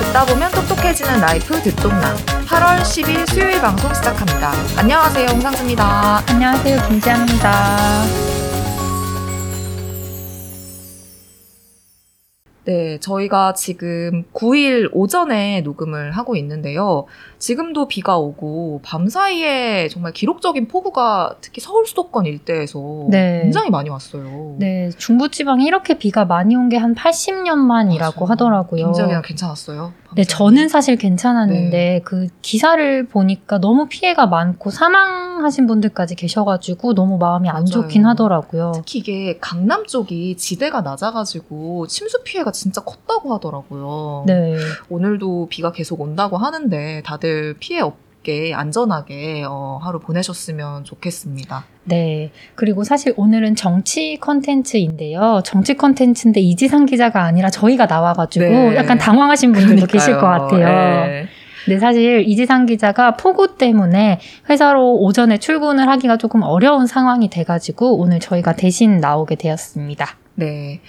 듣다 보면 똑똑해지는 라이프 듣똑나 8월 10일 수요일 방송 시작합니다. 안녕하세요, 홍상지입니다. 안녕하세요, 김지아입니다. 네, 저희가 지금 9일 오전에 녹음을 하고 있는데요. 지금도 비가 오고 밤사이에 정말 기록적인 폭우가 특히 서울 수도권 일대에서 네. 굉장히 많이 왔어요. 네, 중부지방에 이렇게 비가 많이 온 게 한 80년 만이라고 하더라고요. 굉장히 괜찮았어요? 밤사이에. 네, 저는 사실 괜찮았는데 네. 그 기사를 보니까 너무 피해가 많고 사망하신 분들까지 계셔가지고 너무 마음이 안 좋긴 하더라고요. 특히 이게 강남 쪽이 지대가 낮아가지고 침수 피해가 진짜 컸다고 하더라고요. 네. 오늘도 비가 계속 온다고 하는데 다들 피해 없게 안전하게 하루 보내셨으면 좋겠습니다. 네. 그리고 사실 오늘은 정치 컨텐츠인데요. 정치 컨텐츠인데 이지상 기자가 아니라 저희가 나와가지고 네. 약간 당황하신 분들도 그러니까요. 계실 것 같아요. 네. 근데 사실 이지상 기자가 폭우 때문에 회사로 오전에 출근을 하기가 조금 어려운 상황이 돼가지고 오늘 저희가 대신 나오게 되었습니다. 네.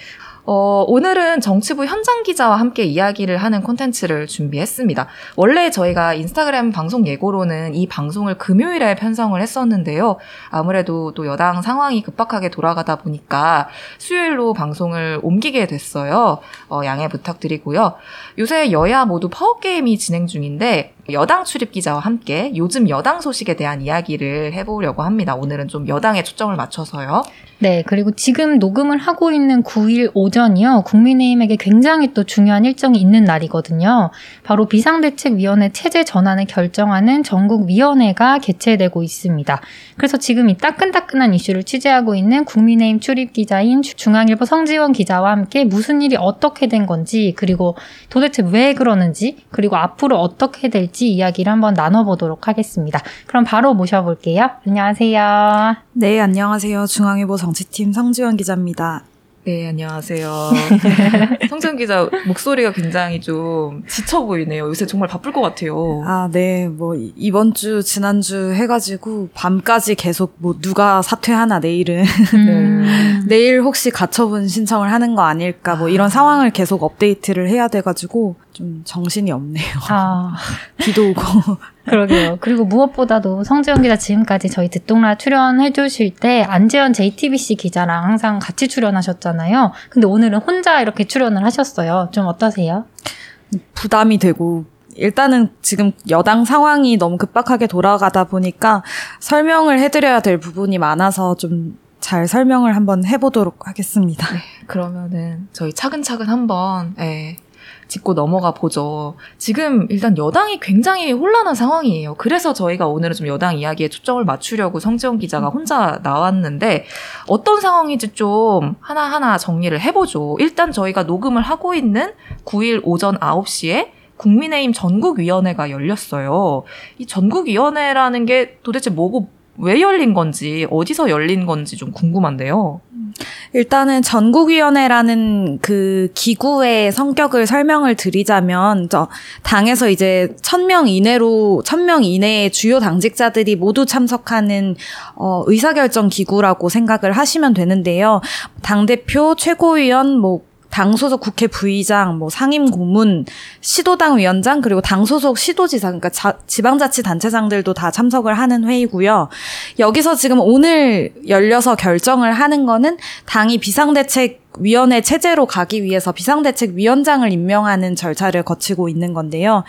오늘은 정치부 현장 기자와 함께 이야기를 하는 콘텐츠를 준비했습니다. 원래 저희가 인스타그램 방송 예고로는 이 방송을 금요일에 편성을 했었는데요. 아무래도 또 여당 상황이 급박하게 돌아가다 보니까 수요일로 방송을 옮기게 됐어요. 양해 부탁드리고요. 요새 여야 모두 파워게임이 진행 중인데 여당 출입 기자와 함께 요즘 여당 소식에 대한 이야기를 해보려고 합니다. 오늘은 좀 여당에 초점을 맞춰서요. 네, 그리고 지금 녹음을 하고 있는 9일 오전이요. 국민의힘에게 굉장히 또 중요한 일정이 있는 날이거든요. 바로 비상대책위원회 체제 전환을 결정하는 전국위원회가 개최되고 있습니다. 그래서 지금 이 따끈따끈한 이슈를 취재하고 있는 국민의힘 출입 기자인 중앙일보 성지원 기자와 함께 무슨 일이 어떻게 된 건지, 그리고 도대체 왜 그러는지, 그리고 앞으로 어떻게 될지 이야기를 한번 나눠보도록 하겠습니다. 그럼 바로 모셔볼게요. 안녕하세요. 네, 안녕하세요. 중앙일보 정치팀 성지원 기자입니다. 네, 안녕하세요. 성지원 기자 목소리가 굉장히 좀 지쳐 보이네요. 요새 정말 바쁠 것 같아요. 아, 네. 뭐 이번 주, 지난주 해가지고 밤까지 계속 뭐 누가 사퇴하나 내일은 네. 내일 혹시 가처분 신청을 하는 거 아닐까 뭐 이런 상황을 계속 업데이트를 해야 돼가지고 좀 정신이 없네요. 아. 비도 오고. 그러게요. 그리고 무엇보다도 성지원 기자 지금까지 저희 듣똑나 출연해 주실 때 안재현 JTBC 기자랑 항상 같이 출연하셨잖아요. 근데 오늘은 혼자 이렇게 출연을 하셨어요. 좀 어떠세요? 부담이 되고 일단은 지금 여당 상황이 너무 급박하게 돌아가다 보니까 설명을 해드려야 될 부분이 많아서 좀 잘 설명을 한번 해보도록 하겠습니다. 네, 그러면은 저희 차근차근 한번 짚고 넘어가 보죠. 지금 일단 여당이 굉장히 혼란한 상황이에요. 그래서 저희가 오늘은 좀 여당 이야기에 초점을 맞추려고 성지원 기자가 혼자 나왔는데 어떤 상황인지 좀 하나하나 정리를 해보죠. 일단 저희가 녹음을 하고 있는 9일 오전 9시에 국민의힘 전국위원회가 열렸어요. 이 전국위원회라는 게 도대체 뭐고 왜 열린 건지 어디서 열린 건지 좀 궁금한데요. 일단은 전국위원회라는 그 기구의 성격을 설명을 드리자면 당에서 이제 1,000명 이내의 주요 당직자들이 모두 참석하는 의사결정 기구라고 생각을 하시면 되는데요. 당대표, 최고위원, 뭐 당 소속 국회 부의장, 뭐 상임 고문, 시도당 위원장, 그리고 당 소속 시도지사, 그러니까 지방자치단체장들도 다 참석을 하는 회의고요. 여기서 지금 오늘 열려서 결정을 하는 거는 당이 비상대책위원회 체제로 가기 위해서 비상대책위원장을 임명하는 절차를 거치고 있는 건데요.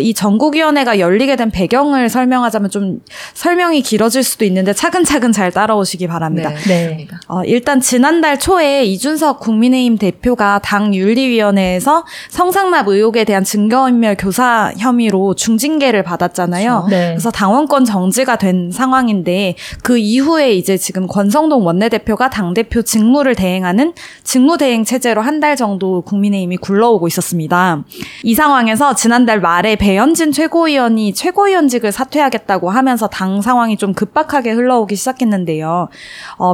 이 전국위원회가 열리게 된 배경을 설명하자면 좀 설명이 길어질 수도 있는데 차근차근 잘 따라오시기 바랍니다. 네. 일단 지난달 초에 이준석 국민의힘 대표가 당 윤리위원회에서 성상납 의혹에 대한 증거인멸 교사 혐의로 중징계를 받았잖아요. 네. 그래서 당원권 정지가 된 상황인데 그 이후에 이제 지금 권성동 원내대표가 당대표 직무를 대행하는 직무대행 체제로 한 달 정도 국민의힘이 굴러오고 있었습니다. 이 상황에서 지난달 말에 배현진 최고위원이 최고위원직을 사퇴하겠다고 하면서 당 상황이 좀 급박하게 흘러오기 시작했는데요.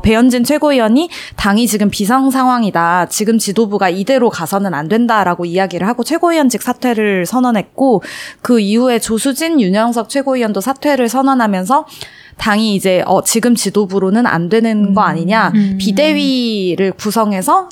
배현진 최고위원이 당이 지금 비상 상황이다. 지금 지도부가 이대로 가서는 안 된다라고 이야기를 하고 최고위원직 사퇴를 선언했고 그 이후에 조수진, 윤영석 최고위원도 사퇴를 선언하면서 당이 이제 지금 지도부로는 안 되는 거 아니냐, 비대위를 구성해서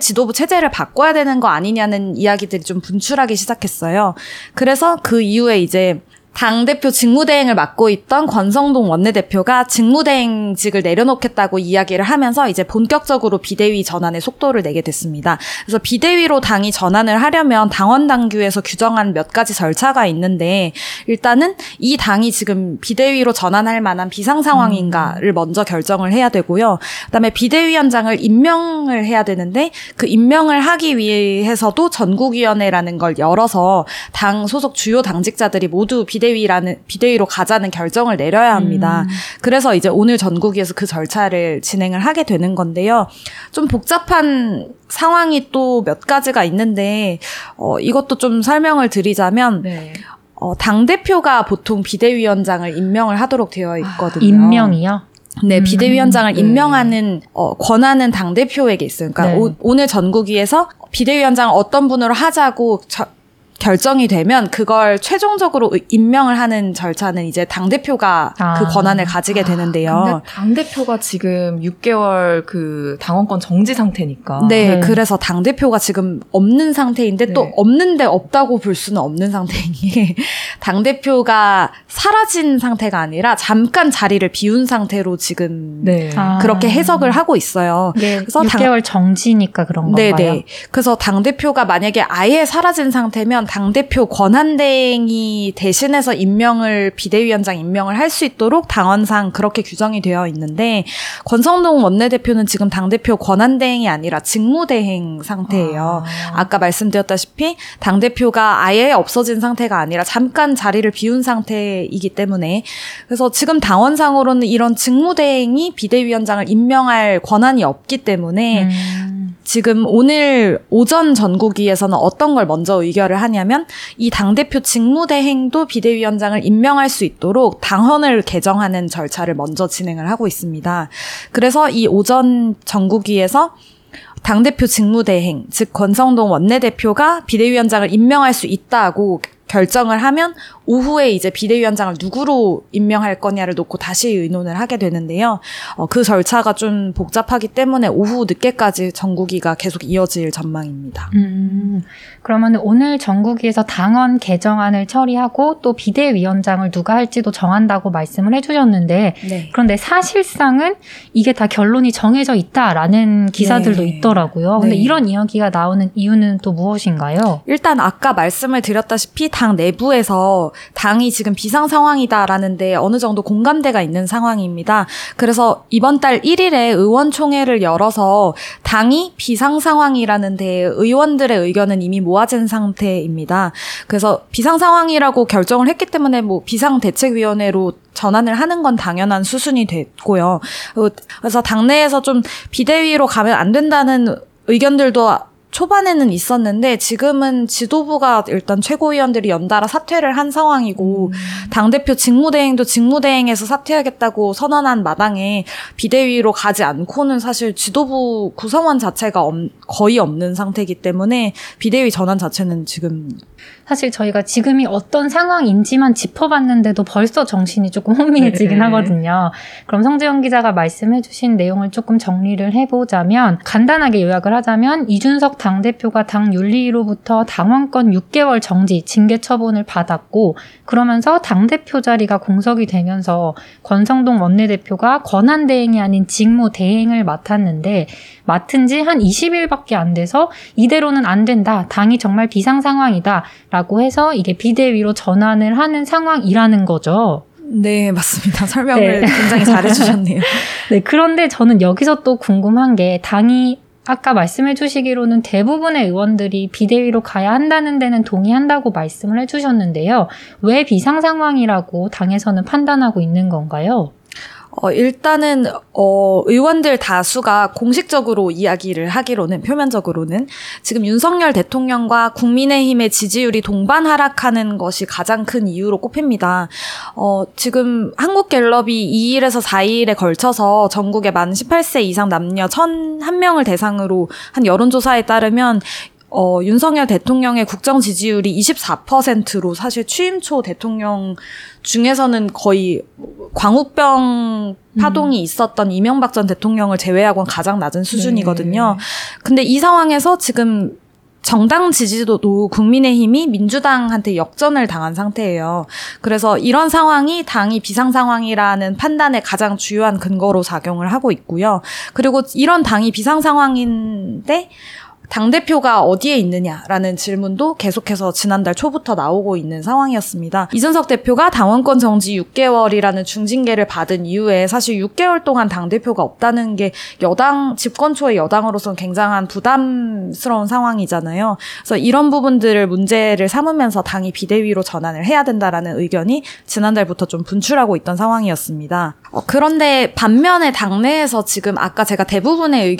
지도부 체제를 바꿔야 되는 거 아니냐는 이야기들이 좀 분출하기 시작했어요. 그래서 그 이후에 이제 당대표 직무대행을 맡고 있던 권성동 원내대표가 직무대행직을 내려놓겠다고 이야기를 하면서 이제 본격적으로 비대위 전환의 속도를 내게 됐습니다. 그래서 비대위로 당이 전환을 하려면 당원당규에서 규정한 몇 가지 절차가 있는데, 일단은 이 당이 지금 비대위로 전환할 만한 비상상황인가를 먼저 결정을 해야 되고요. 그다음에 비대위원장을 임명을 해야 되는데, 그 임명을 하기 위해서도 전국위원회라는 걸 열어서 당 소속 주요 당직자들이 모두 비대위로 가자는 결정을 내려야 합니다. 그래서 이제 오늘 전국위에서 그 절차를 진행을 하게 되는 건데요. 좀 복잡한 상황이 또 몇 가지가 있는데, 이것도 좀 설명을 드리자면, 네. 당대표가 보통 비대위원장을 임명을 하도록 되어 있거든요. 아, 임명이요? 네, 비대위원장을 임명하는 권한은 당대표에게 있어요. 그러니까 네. 오늘 전국위에서 비대위원장을 어떤 분으로 하자고 결정이 되면 그걸 최종적으로 임명을 하는 절차는 이제 당대표가 그 권한을 가지게 되는데요. 근데 당대표가 지금 6개월 그 당원권 정지 상태니까. 네. 그래서 당대표가 지금 없는 상태인데, 또 없는데 없다고 볼 수는 없는 상태인 게, 당대표가 사라진 상태가 아니라 잠깐 자리를 비운 상태로 지금 그렇게 해석을 하고 있어요. 네, 그래서 6개월 정지니까 그런 건가요? 네네. 그래서 당대표가 만약에 아예 사라진 상태면 당대표 권한대행이 대신해서 비대위원장 임명을 할 수 있도록 당원상 그렇게 규정이 되어 있는데, 권성동 원내대표는 지금 당대표 권한대행이 아니라 직무대행 상태예요. 아까 말씀드렸다시피 당대표가 아예 없어진 상태가 아니라 잠깐 자리를 비운 상태이기 때문에, 그래서 지금 당원상으로는 이런 직무대행이 비대위원장을 임명할 권한이 없기 때문에 지금 오늘 오전 전국위에서는 어떤 걸 먼저 의결을 하냐면, 이 당대표 직무대행도 비대위원장을 임명할 수 있도록 당헌을 개정하는 절차를 먼저 진행을 하고 있습니다. 그래서 이 오전 전국위에서 당대표 직무대행, 즉 권성동 원내대표가 비대위원장을 임명할 수 있다고 결정을 하면, 오후에 이제 비대위원장을 누구로 임명할 거냐를 놓고 다시 의논을 하게 되는데요. 그 절차가 좀 복잡하기 때문에 오후 늦게까지 전국위가 계속 이어질 전망입니다. 그러면 오늘 전국위에서 당헌 개정안을 처리하고 또 비대위원장을 누가 할지도 정한다고 말씀을 해주셨는데, 네. 그런데 사실상은 이게 다 결론이 정해져 있다라는 기사들도 있더라고요. 근데 이런 이야기가 나오는 이유는 또 무엇인가요? 일단 아까 말씀을 드렸다시피 당 내부에서 당이 지금 비상 상황이다라는데 어느 정도 공감대가 있는 상황입니다. 그래서 이번 달 1일에 의원총회를 열어서 당이 비상 상황이라는 데 의원들의 의견은 이미 모아진 상태입니다. 그래서 비상 상황이라고 결정을 했기 때문에 뭐 비상대책위원회로 전환을 하는 건 당연한 수순이 됐고요. 그래서 당내에서 좀 비대위로 가면 안 된다는 의견들도 초반에는 있었는데, 지금은 지도부가 일단 최고위원들이 연달아 사퇴를 한 상황이고, 당대표 직무대행도 직무대행에서 사퇴하겠다고 선언한 마당에 비대위로 가지 않고는 사실 지도부 구성원 자체가 거의 없는 상태이기 때문에 비대위 전환 자체는 지금 사실 저희가 지금이 어떤 상황인지만 짚어봤는데도 벌써 정신이 조금 혼미해지긴 하거든요. 그럼 성지원 기자가 말씀해주신 내용을 조금 정리를 해보자면, 간단하게 요약을 하자면 이준석 당대표가 당 윤리위로부터 당원권 6개월 정지, 징계 처분을 받았고, 그러면서 당대표 자리가 공석이 되면서 권성동 원내대표가 권한대행이 아닌 직무대행을 맡은 지 한 20일밖에 안 돼서 이대로는 안 된다, 당이 정말 비상상황이다 라고 해서 이게 비대위로 전환을 하는 상황이라는 거죠. 네, 맞습니다. 설명을 굉장히 잘해주셨네요. 네, 그런데 저는 여기서 또 궁금한 게, 당이 아까 말씀해 주시기로는 대부분의 의원들이 비대위로 가야 한다는 데는 동의한다고 말씀을 해주셨는데요. 왜 비상상황이라고 당에서는 판단하고 있는 건가요? 일단은 의원들 다수가 공식적으로 이야기를 하기로는, 표면적으로는 지금 윤석열 대통령과 국민의힘의 지지율이 동반 하락하는 것이 가장 큰 이유로 꼽힙니다. 지금 한국갤럽이 2일에서 4일에 걸쳐서 전국의 만 18세 이상 남녀 1,001명을 대상으로 한 여론조사에 따르면 윤석열 대통령의 국정 지지율이 24%로 사실 취임 초 대통령 중에서는 거의 광우병 파동이 있었던 이명박 전 대통령을 제외하고는 가장 낮은 수준이거든요. 근데 이 상황에서 지금 정당 지지도도 국민의힘이 민주당한테 역전을 당한 상태예요. 그래서 이런 상황이 당이 비상상황이라는 판단의 가장 주요한 근거로 작용을 하고 있고요. 그리고 이런 당이 비상상황인데 당대표가 어디에 있느냐라는 질문도 계속해서 지난달 초부터 나오고 있는 상황이었습니다. 이준석 대표가 당원권 정지 6개월이라는 중징계를 받은 이후에 사실 6개월 동안 당대표가 없다는 게 집권 초의 여당으로서는 굉장한 부담스러운 상황이잖아요. 그래서 이런 부분들을 문제를 삼으면서 당이 비대위로 전환을 해야 된다라는 의견이 지난달부터 좀 분출하고 있던 상황이었습니다. 그런데 반면에 당내에서 지금 아까 제가 대부분의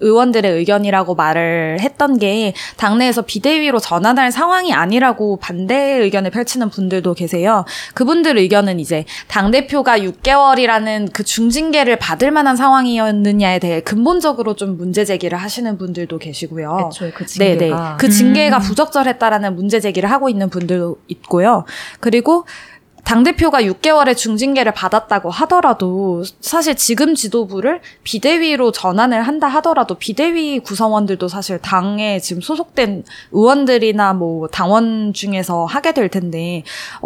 의원들의 의견이라고 말을 했던 게 당내에서 비대위로 전환할 상황이 아니라고 반대 의견을 펼치는 분들도 계세요. 그분들 의견은 이제 당대표가 6개월이라는 그 중징계를 받을 만한 상황이었느냐에 대해 근본적으로 좀 문제 제기를 하시는 분들도 계시고요. 애초에 그 징계가. 네네. 그 징계가 부적절했다라는 문제 제기를 하고 있는 분들도 있고요. 그리고 당대표가 6개월의 중징계를 받았다고 하더라도 사실 지금 지도부를 비대위로 전환을 한다 하더라도 비대위 구성원들도 사실 당에 지금 소속된 의원들이나 뭐 당원 중에서 하게 될 텐데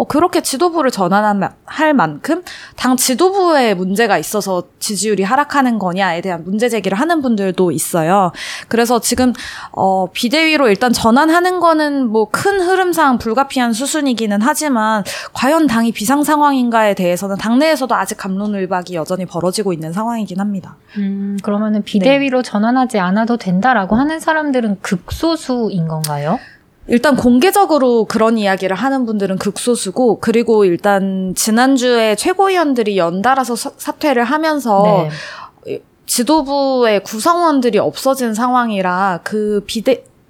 그렇게 지도부를 전환할 만큼 당 지도부에 문제가 있어서 지지율이 하락하는 거냐에 대한 문제 제기를 하는 분들도 있어요. 그래서 지금 비대위로 일단 전환하는 거는 뭐 큰 흐름상 불가피한 수순이기는 하지만 과연 당이 비상 상황인가에 대해서는 당내에서도 아직 갑론을박이 여전히 벌어지고 있는 상황이긴 합니다. 그러면은 비대위로 전환하지 않아도 된다라고 하는 사람들은 극소수인 건가요? 일단 공개적으로 그런 이야기를 하는 분들은 극소수고 그리고 일단 지난주에 최고위원들이 연달아서 사퇴를 하면서 지도부의 구성원들이 없어진 상황이라 그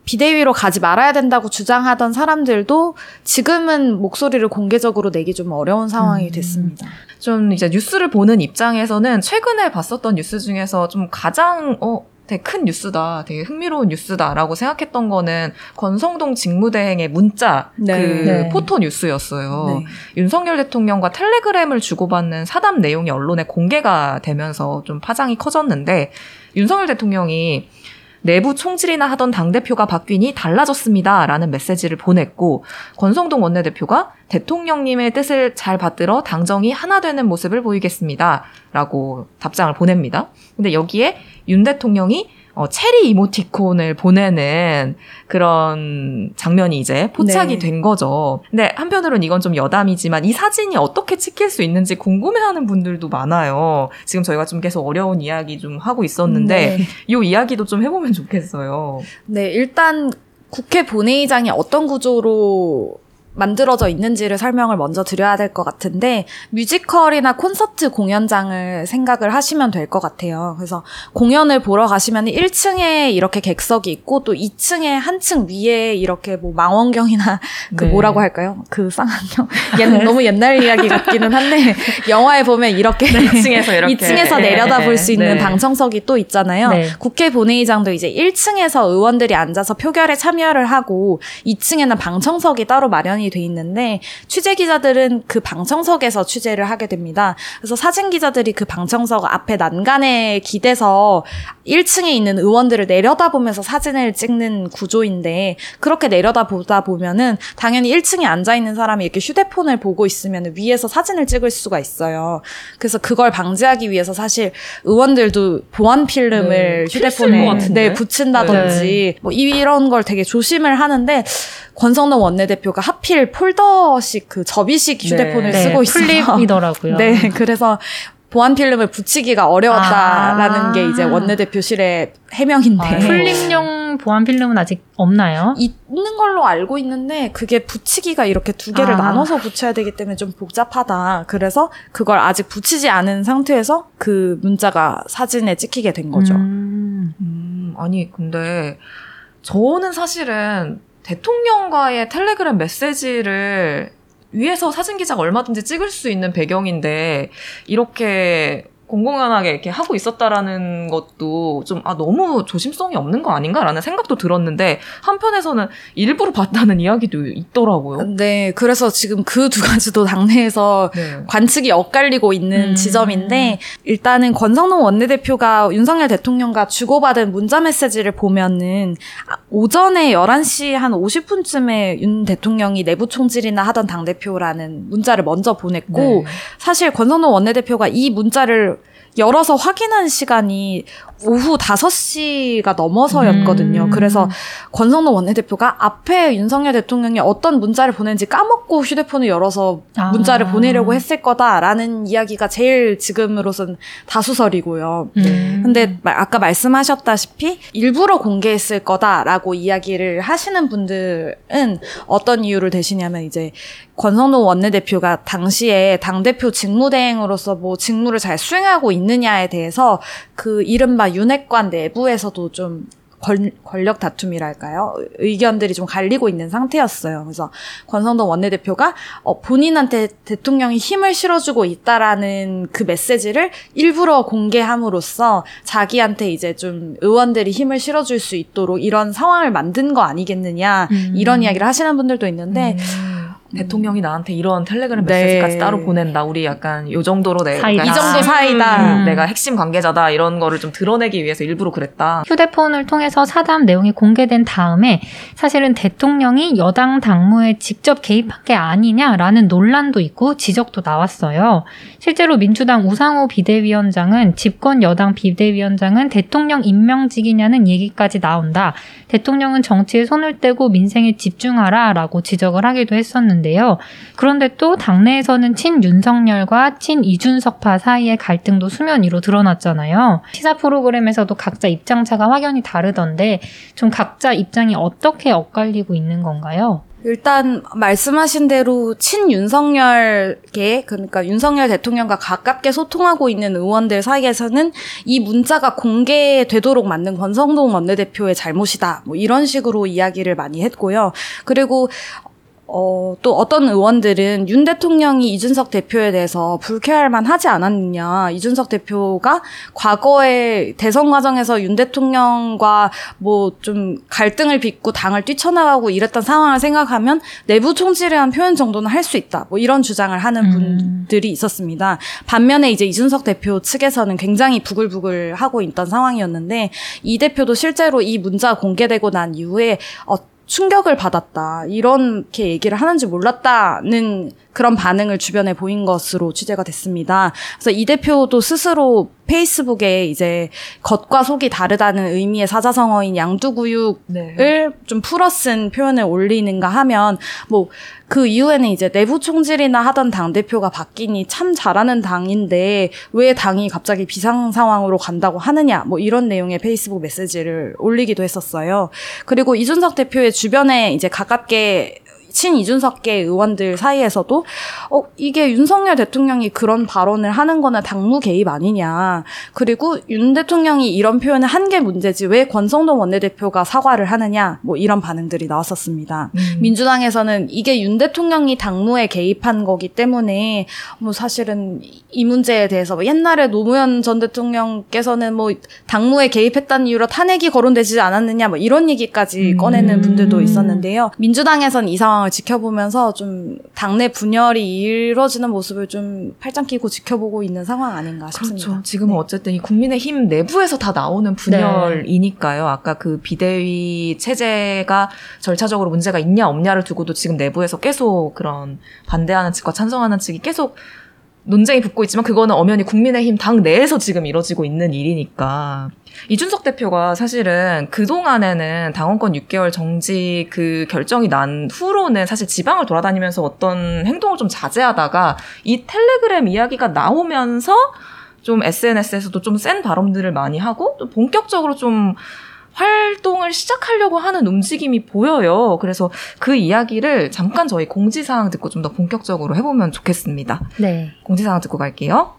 비대위로 가지 말아야 된다고 주장하던 사람들도 지금은 목소리를 공개적으로 내기 좀 어려운 상황이 됐습니다. 좀 이제 뉴스를 보는 입장에서는 최근에 봤었던 뉴스 중에서 좀 가장 되게 큰 뉴스다, 되게 흥미로운 뉴스다라고 생각했던 거는 권성동 직무대행의 문자 포토 뉴스였어요. 네. 윤석열 대통령과 텔레그램을 주고받는 사담 내용이 언론에 공개가 되면서 좀 파장이 커졌는데 윤석열 대통령이 내부 총질이나 하던 당대표가 바뀌니 달라졌습니다라는 메시지를 보냈고 권성동 원내대표가 대통령님의 뜻을 잘 받들어 당정이 하나 되는 모습을 보이겠습니다라고 답장을 보냅니다. 근데 여기에 윤 대통령이 체리 이모티콘을 보내는 그런 장면이 이제 포착이 된 거죠. 근데 한편으로는 이건 좀 여담이지만 이 사진이 어떻게 찍힐 수 있는지 궁금해하는 분들도 많아요. 지금 저희가 좀 계속 어려운 이야기 좀 하고 있었는데 이 이야기도 좀 해보면 좋겠어요. 네, 일단 국회 본회의장이 어떤 구조로 만들어져 있는지를 설명을 먼저 드려야 될 것 같은데 뮤지컬이나 콘서트 공연장을 생각을 하시면 될 것 같아요. 그래서 공연을 보러 가시면 1층에 이렇게 객석이 있고 또 2층에 한층 위에 이렇게 뭐 망원경이나 그 뭐라고 할까요? 그 쌍안경? 얘는 너무 옛날 이야기 같기는 한데 영화에 보면 이렇게 2층에서 내려다볼 수 있는 방청석이 또 있잖아요. 네. 국회 본회의장도 이제 1층에서 의원들이 앉아서 표결에 참여를 하고 2층에는 방청석이 따로 마련이 돼 있는데 취재 기자들은 그 방청석에서 취재를 하게 됩니다. 그래서 사진 기자들이 그 방청석 앞에 난간에 기대서 1층에 있는 의원들을 내려다보면서 사진을 찍는 구조인데 그렇게 내려다보다 보면은 당연히 1층에 앉아있는 사람이 이렇게 휴대폰을 보고 있으면 위에서 사진을 찍을 수가 있어요. 그래서 그걸 방지하기 위해서 사실 의원들도 보안 필름을 휴대폰에 붙인다든지 뭐 이런 걸 되게 조심을 하는데 권성동 원내대표가 하필 폴더식 그 접이식 휴대폰을 쓰고 있어요. 플립이더라고요. 네, 그래서 보안 필름을 붙이기가 어려웠다라는 게 이제 원내대표실의 해명인데. 플립용 보안 필름은 아직 없나요? 있는 걸로 알고 있는데 그게 붙이기가 이렇게 두 개를 나눠서 붙여야 되기 때문에 좀 복잡하다. 그래서 그걸 아직 붙이지 않은 상태에서 그 문자가 사진에 찍히게 된 거죠. 아니 근데 저는 사실은 대통령과의 텔레그램 메시지를 위에서 사진 기자가 얼마든지 찍을 수 있는 배경인데 이렇게 공공연하게 이렇게 하고 있었다라는 것도 좀, 아, 너무 조심성이 없는 거 아닌가라는 생각도 들었는데, 한편에서는 일부러 봤다는 이야기도 있더라고요. 네, 그래서 지금 그 두 가지도 당내에서 네. 관측이 엇갈리고 있는 지점인데, 일단은 권성동 원내대표가 윤석열 대통령과 주고받은 문자 메시지를 보면은, 오전에 11시 한 50분쯤에 윤 대통령이 내부 총질이나 하던 당대표라는 문자를 먼저 보냈고, 네. 사실 권성동 원내대표가 이 문자를 열어서 확인한 시간이 오후 5시가 넘어서였거든요. 그래서 권성동 원내대표가 앞에 윤석열 대통령이 어떤 문자를 보낸지 까먹고 휴대폰을 열어서 문자를 보내려고 했을 거다라는 이야기가 제일 지금으로선 다수설이고요. 근데 아까 말씀하셨다시피 일부러 공개했을 거다라고 이야기를 하시는 분들은 어떤 이유를 대시냐면 이제 권성동 원내대표가 당시에 당대표 직무대행으로서 뭐 직무를 잘 수행하고 있느냐에 대해서 그 이른바 윤핵관 내부에서도 좀 권력 다툼이랄까요? 의견들이 좀 갈리고 있는 상태였어요. 그래서 권성동 원내대표가 본인한테 대통령이 힘을 실어주고 있다라는 그 메시지를 일부러 공개함으로써 자기한테 이제 좀 의원들이 힘을 실어줄 수 있도록 이런 상황을 만든 거 아니겠느냐 이런 이야기를 하시는 분들도 있는데 대통령이 나한테 이런 텔레그램 메시지까지 네. 따로 보낸다. 우리 약간 요 정도로 내가 이 정도 사이다. 내가 핵심 관계자다. 이런 거를 좀 드러내기 위해서 일부러 그랬다. 휴대폰을 통해서 사담 내용이 공개된 다음에 사실은 대통령이 여당 당무에 직접 개입한 게 아니냐라는 논란도 있고 지적도 나왔어요. 실제로 민주당 우상호 비대위원장은 집권 여당 비대위원장은 대통령 임명직이냐는 얘기까지 나온다. 대통령은 정치에 손을 떼고 민생에 집중하라라고 지적을 하기도 했었는데 그런데 또 당내에서는 친윤석열과 친이준석파 사이의 갈등도 수면 위로 드러났잖아요. 시사 프로그램에서도 각자 입장차가 확연히 다르던데 좀 각자 입장이 어떻게 엇갈리고 있는 건가요? 일단 말씀하신 대로 친윤석열계, 그러니까 윤석열 대통령과 가깝게 소통하고 있는 의원들 사이에서는 이 문자가 공개되도록 만든 권성동 원내대표의 잘못이다. 뭐 이런 식으로 이야기를 많이 했고요. 그리고 또 어떤 의원들은 윤 대통령이 이준석 대표에 대해서 불쾌할 만하지 않았느냐. 이준석 대표가 과거에 대선 과정에서 윤 대통령과 뭐 좀 갈등을 빚고 당을 뛰쳐나가고 이랬던 상황을 생각하면 내부 총질이라는 표현 정도는 할 수 있다. 뭐 이런 주장을 하는 분들이 있었습니다. 반면에 이제 이준석 대표 측에서는 굉장히 부글부글 하고 있던 상황이었는데 이 대표도 실제로 이 문자가 공개되고 난 이후에 충격을 받았다. 이렇게 얘기를 하는지 몰랐다는 그런 반응을 주변에 보인 것으로 취재가 됐습니다. 그래서 이 대표도 스스로 페이스북에 이제 겉과 속이 다르다는 의미의 사자성어인 양두구육을 네. 좀 풀어 쓴 표현을 올리는가 하면 뭐 그 이후에는 이제 내부 총질이나 하던 당대표가 바뀌니 참 잘하는 당인데 왜 당이 갑자기 비상 상황으로 간다고 하느냐 뭐 이런 내용의 페이스북 메시지를 올리기도 했었어요. 그리고 이준석 대표의 주변에 이제 가깝게 친이준석계 의원들 사이에서도 이게 윤석열 대통령이 그런 발언을 하는 거는 당무 개입 아니냐. 그리고 윤 대통령이 이런 표현을 한 게 문제지 왜 권성동 원내대표가 사과를 하느냐. 뭐 이런 반응들이 나왔었습니다. 민주당에서는 이게 윤 대통령이 당무에 개입한 거기 때문에 뭐 사실은 이 문제에 대해서 뭐 옛날에 노무현 전 대통령께서는 뭐 당무에 개입했다는 이유로 탄핵이 거론되지 않았느냐. 뭐 이런 얘기까지 꺼내는 분들도 있었는데요. 민주당에서는 이 상황을 지켜보면서 좀 당내 분열이 이루어지는 모습을 좀 팔짱 끼고 지켜보고 있는 상황 아닌가 싶습니다. 그렇죠. 지금은 네. 어쨌든 이 국민의힘 내부에서 다 나오는 분열이니까요. 네. 아까 그 비대위 체제가 절차적으로 문제가 있냐 없냐를 두고도 지금 내부에서 계속 그런 반대하는 측과 찬성하는 측이 계속 논쟁이 붙고 있지만 그거는 엄연히 국민의힘 당 내에서 지금 이뤄지고 있는 일이니까. 이준석 대표가 사실은 그동안에는 당원권 6개월 정지 그 결정이 난 후로는 사실 지방을 돌아다니면서 어떤 행동을 좀 자제하다가 이 텔레그램 이야기가 나오면서 좀 SNS에서도 좀 센 발언들을 많이 하고 좀 본격적으로 좀 활동을 시작하려고 하는 움직임이 보여요. 그래서 그 이야기를 잠깐 저희 공지사항 듣고 좀 더 본격적으로 해보면 좋겠습니다. 네. 공지사항 듣고 갈게요.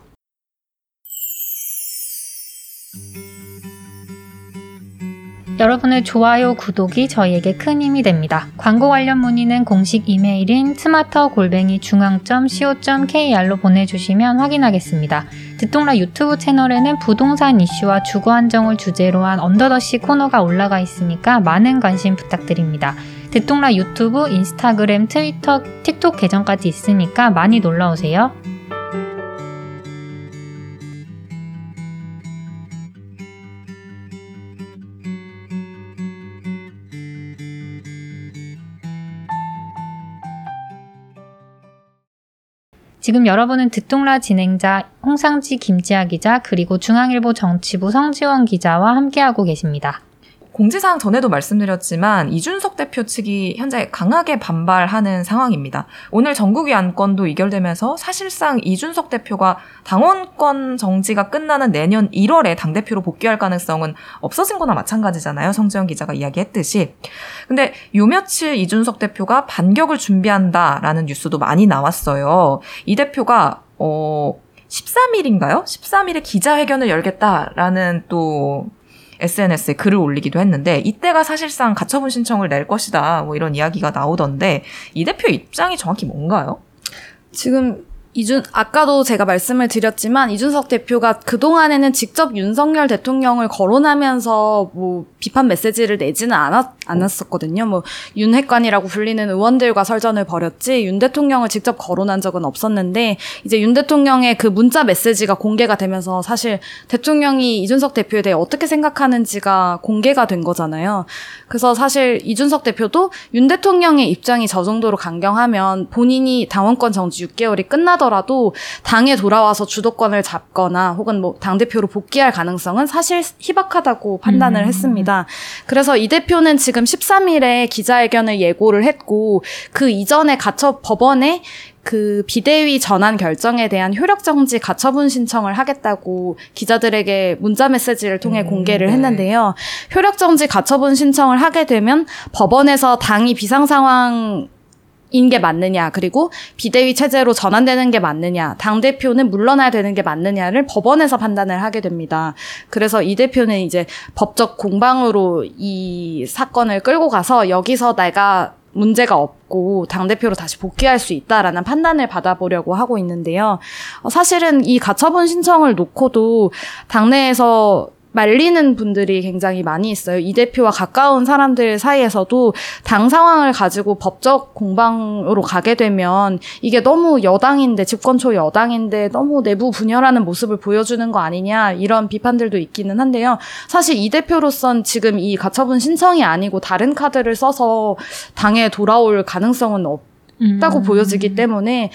여러분의 좋아요, 구독이 저희에게 큰 힘이 됩니다. 광고 관련 문의는 공식 이메일인 스마터@중앙.co.kr로 보내주시면 확인하겠습니다. 듣똑나 유튜브 채널에는 부동산 이슈와 주거 안정을 주제로 한 언더더시 코너가 올라가 있으니까 많은 관심 부탁드립니다. 듣똑나 유튜브, 인스타그램, 트위터, 틱톡 계정까지 있으니까 많이 놀러오세요. 지금 여러분은 듣똑나 진행자 홍상지, 김지아 기자, 그리고 중앙일보 정치부 성지원 기자와 함께하고 계십니다. 공지사항 전에도 말씀드렸지만 이준석 대표 측이 현재 강하게 반발하는 상황입니다. 오늘 전국위 안건도 의결되면서 사실상 이준석 대표가 당원권 정지가 끝나는 내년 1월에 당대표로 복귀할 가능성은 없어진 거나 마찬가지잖아요. 성지원 기자가 이야기했듯이. 근데 요 며칠 이준석 대표가 반격을 준비한다라는 뉴스도 많이 나왔어요. 이 대표가 13일인가요? 13일에 기자회견을 열겠다라는 또 SNS에 글을 올리기도 했는데, 이때가 사실상 가처분 신청을 낼 것이다 뭐 이런 이야기가 나오던데, 이 대표 입장이 정확히 뭔가요? 지금 아까도 제가 말씀을 드렸지만 이준석 대표가 그동안에는 직접 윤석열 대통령을 거론하면서 뭐 비판 메시지를 내지는 않았었거든요. 뭐 윤핵관이라고 불리는 의원들과 설전을 벌였지 윤 대통령을 직접 거론한 적은 없었는데, 이제 윤 대통령의 그 문자 메시지가 공개가 되면서 사실 대통령이 이준석 대표에 대해 어떻게 생각하는지가 공개가 된 거잖아요. 그래서 사실 이준석 대표도 윤 대통령의 입장이 저 정도로 강경하면 본인이 당원권 정지 6개월이 끝나더라도 당에 돌아와서 주도권을 잡거나 혹은 뭐 당대표로 복귀할 가능성은 사실 희박하다고 판단을 했습니다. 그래서 이 대표는 지금 13일에 기자회견을 예고를 했고, 그 이전에 법원에 그 비대위 전환 결정에 대한 효력정지 가처분 신청을 하겠다고 기자들에게 문자 메시지를 통해 공개를 했는데요. 효력정지 가처분 신청을 하게 되면 법원에서 당이 비상상황 인게 맞느냐, 그리고 비대위 체제로 전환되는 게 맞느냐, 당대표는 물러나야 되는 게 맞느냐를 법원에서 판단을 하게 됩니다. 그래서 이 대표는 이제 법적 공방으로 이 사건을 끌고 가서 여기서 내가 문제가 없고 당대표로 다시 복귀할 수 있다라는 판단을 받아보려고 하고 있는데요. 사실은 이 가처분 신청을 놓고도 당내에서 말리는 분들이 굉장히 많이 있어요. 이 대표와 가까운 사람들 사이에서도 당 상황을 가지고 법적 공방으로 가게 되면 이게 너무 여당인데, 집권초 여당인데 너무 내부 분열하는 모습을 보여주는 거 아니냐, 이런 비판들도 있기는 한데요. 사실 이 대표로선 지금 이 가처분 신청이 아니고 다른 카드를 써서 당에 돌아올 가능성은 없다고 보여지기 때문에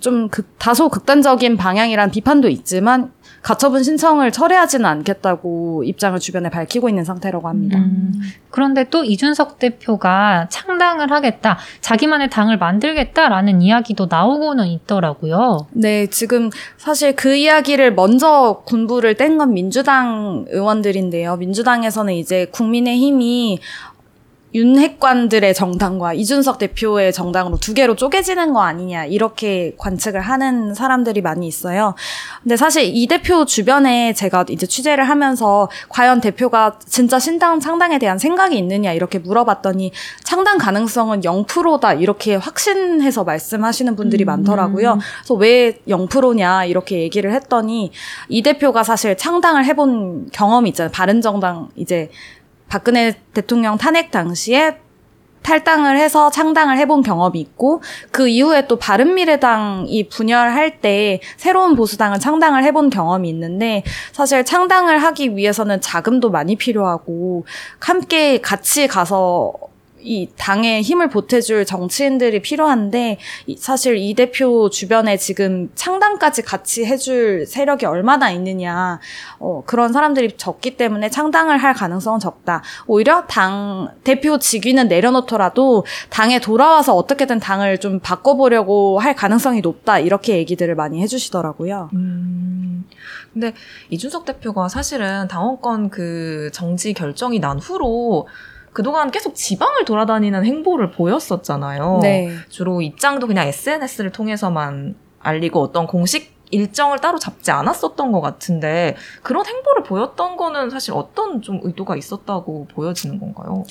좀 다소 극단적인 방향이란 비판도 있지만 가처분 신청을 철회하지는 않겠다고 입장을 주변에 밝히고 있는 상태라고 합니다. 그런데 또 이준석 대표가 창당을 하겠다, 자기만의 당을 만들겠다라는 이야기도 나오고는 있더라고요. 네, 지금 사실 그 이야기를 먼저 군부를 뗀 건 민주당 의원들인데요. 민주당에서는 이제 국민의힘이 윤핵관들의 정당과 이준석 대표의 정당으로 두 개로 쪼개지는 거 아니냐, 이렇게 관측을 하는 사람들이 많이 있어요. 근데 사실 이 대표 주변에 제가 이제 취재를 하면서 과연 대표가 진짜 신당 창당에 대한 생각이 있느냐 이렇게 물어봤더니 창당 가능성은 0%다 이렇게 확신해서 말씀하시는 분들이 많더라고요. 그래서 왜 0%냐 이렇게 얘기를 했더니, 이 대표가 사실 창당을 해본 경험이 있잖아요. 바른정당 이제 박근혜 대통령 탄핵 당시에 탈당을 해서 창당을 해본 경험이 있고, 그 이후에 또 바른미래당이 분열할 때 새로운 보수당을 창당을 해본 경험이 있는데, 사실 창당을 하기 위해서는 자금도 많이 필요하고 함께 같이 가서 이 당에 힘을 보태줄 정치인들이 필요한데, 사실 이 대표 주변에 지금 창당까지 같이 해줄 세력이 얼마나 있느냐, 그런 사람들이 적기 때문에 창당을 할 가능성은 적다. 오히려 당 대표 직위는 내려놓더라도 당에 돌아와서 어떻게든 당을 좀 바꿔보려고 할 가능성이 높다, 이렇게 얘기들을 많이 해주시더라고요. 근데 이준석 대표가 사실은 당원권 그 정지 결정이 난 후로 그동안 계속 지방을 돌아다니는 행보를 보였었잖아요. 네. 주로 입장도 그냥 SNS를 통해서만 알리고 어떤 공식 일정을 따로 잡지 않았었던 것 같은데, 그런 행보를 보였던 거는 사실 어떤 좀 의도가 있었다고 보여지는 건가요?